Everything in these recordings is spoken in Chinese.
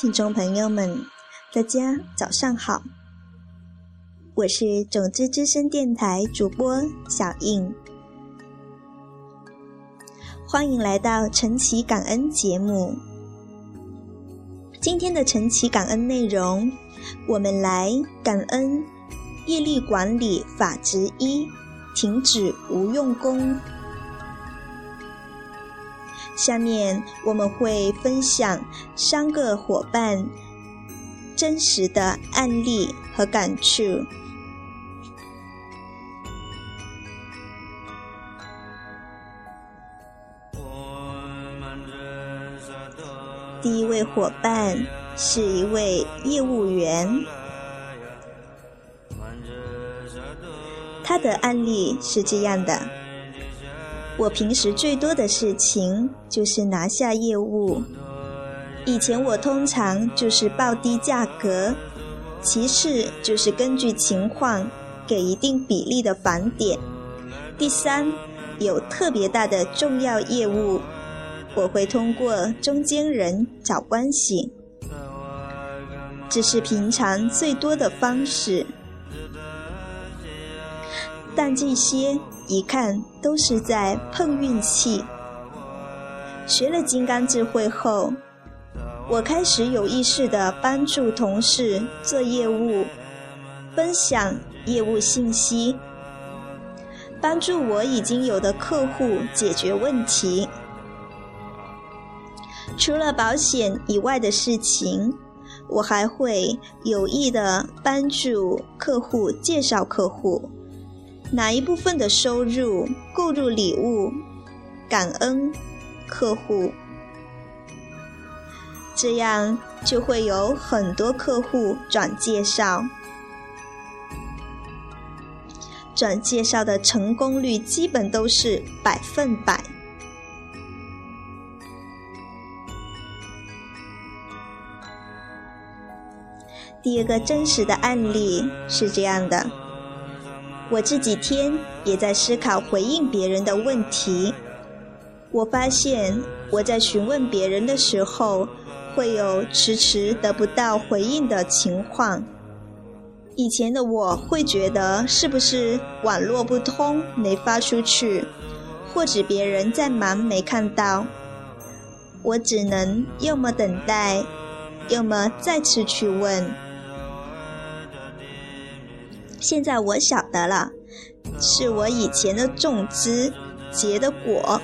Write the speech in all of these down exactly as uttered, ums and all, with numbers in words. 听众朋友们，大家早上好，我是种子之声电台主播小印，欢迎来到晨起感恩节目。今天的晨起感恩内容，我们来感恩业力管理法之一，停止无用功。下面我们会分享三个伙伴真实的案例和感触。第一位伙伴是一位业务员，他的案例是这样的：我平时最多的事情就是拿下业务，以前我通常就是报低价格，其次就是根据情况给一定比例的返点，第三，有特别大的重要业务，我会通过中间人找关系，这是平常最多的方式。但这些一看都是在碰运气。学了金刚智慧后，我开始有意识地帮助同事做业务，分享业务信息，帮助我已经有的客户解决问题。除了保险以外的事情，我还会有意地帮助客户介绍客户，哪一部分的收入购入礼物，感恩客户，这样就会有很多客户转介绍，转介绍的成功率基本都是百分百。第二个真实的案例是这样的：我这几天也在思考回应别人的问题，我发现我在询问别人的时候会有迟迟得不到回应的情况。以前的我会觉得是不是网络不通没发出去，或者别人在忙没看到，我只能要么等待，要么再次去问。现在我晓得了，是我以前的种子结的果。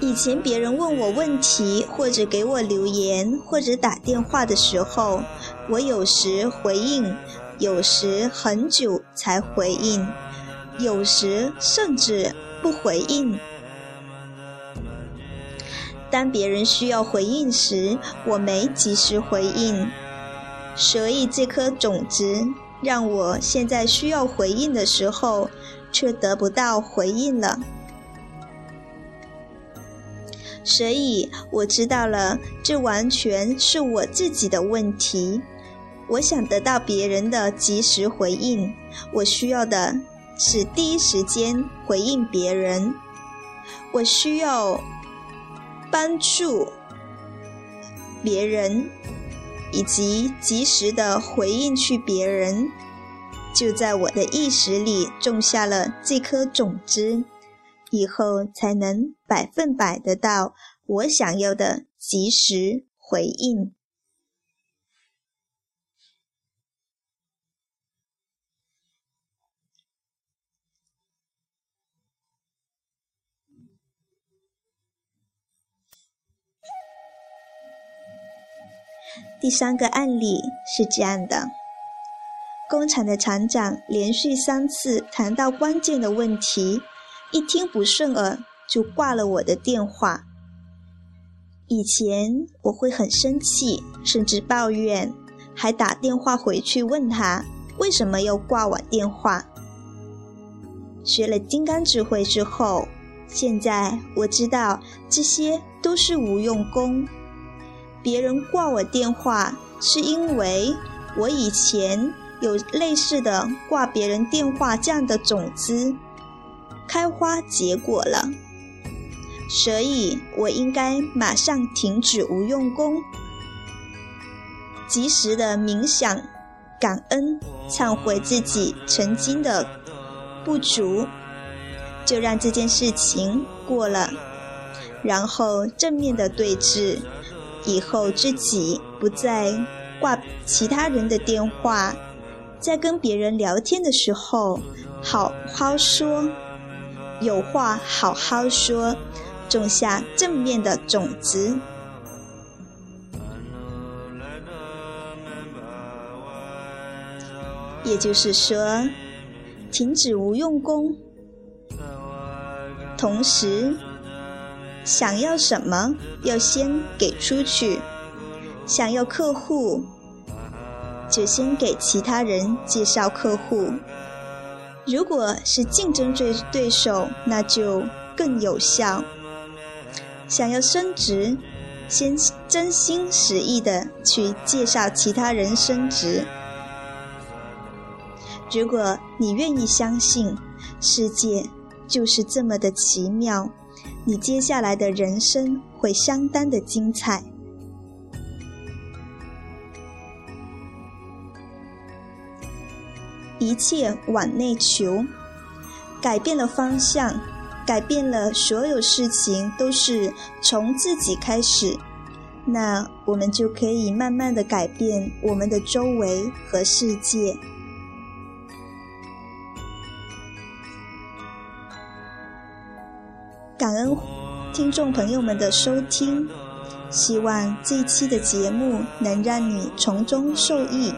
以前别人问我问题，或者给我留言，或者打电话的时候，我有时回应，有时很久才回应，有时甚至不回应。当别人需要回应时，我没及时回应，所以这颗种子让我现在需要回应的时候，却得不到回应了。所以我知道了，这完全是我自己的问题。我想得到别人的及时回应，我需要的是第一时间回应别人。我需要帮助别人，以及及时的回应去别人，就在我的意识里种下了这颗种子，以后才能百分百得到我想要的及时回应。第三个案例是这样的：工厂的厂长连续三次谈到关键的问题，一听不顺耳就挂了我的电话。以前我会很生气，甚至抱怨，还打电话回去问他为什么要挂我电话。学了金刚智慧之后，现在我知道这些都是无用功。别人挂我电话是因为我以前有类似的挂别人电话这样的种子开花结果了，所以我应该马上停止无用功，及时的冥想、感恩、忏悔自己曾经的不足，就让这件事情过了，然后正面的对峙，以后自己不再挂其他人的电话，在跟别人聊天的时候好好说，有话好好说，种下正面的种子。也就是说，停止无用功，同时想要什么要先给出去，想要客户就先给其他人介绍客户，如果是竞争对手那就更有效。想要升职，先真心实意的去介绍其他人升职，如果你愿意相信，世界就是这么的奇妙，你接下来的人生会相当的精彩。一切往内求，改变了方向，改变了所有事情都是从自己开始，那我们就可以慢慢的改变我们的周围和世界。感恩听众朋友们的收听，希望这一期的节目能让你从中受益。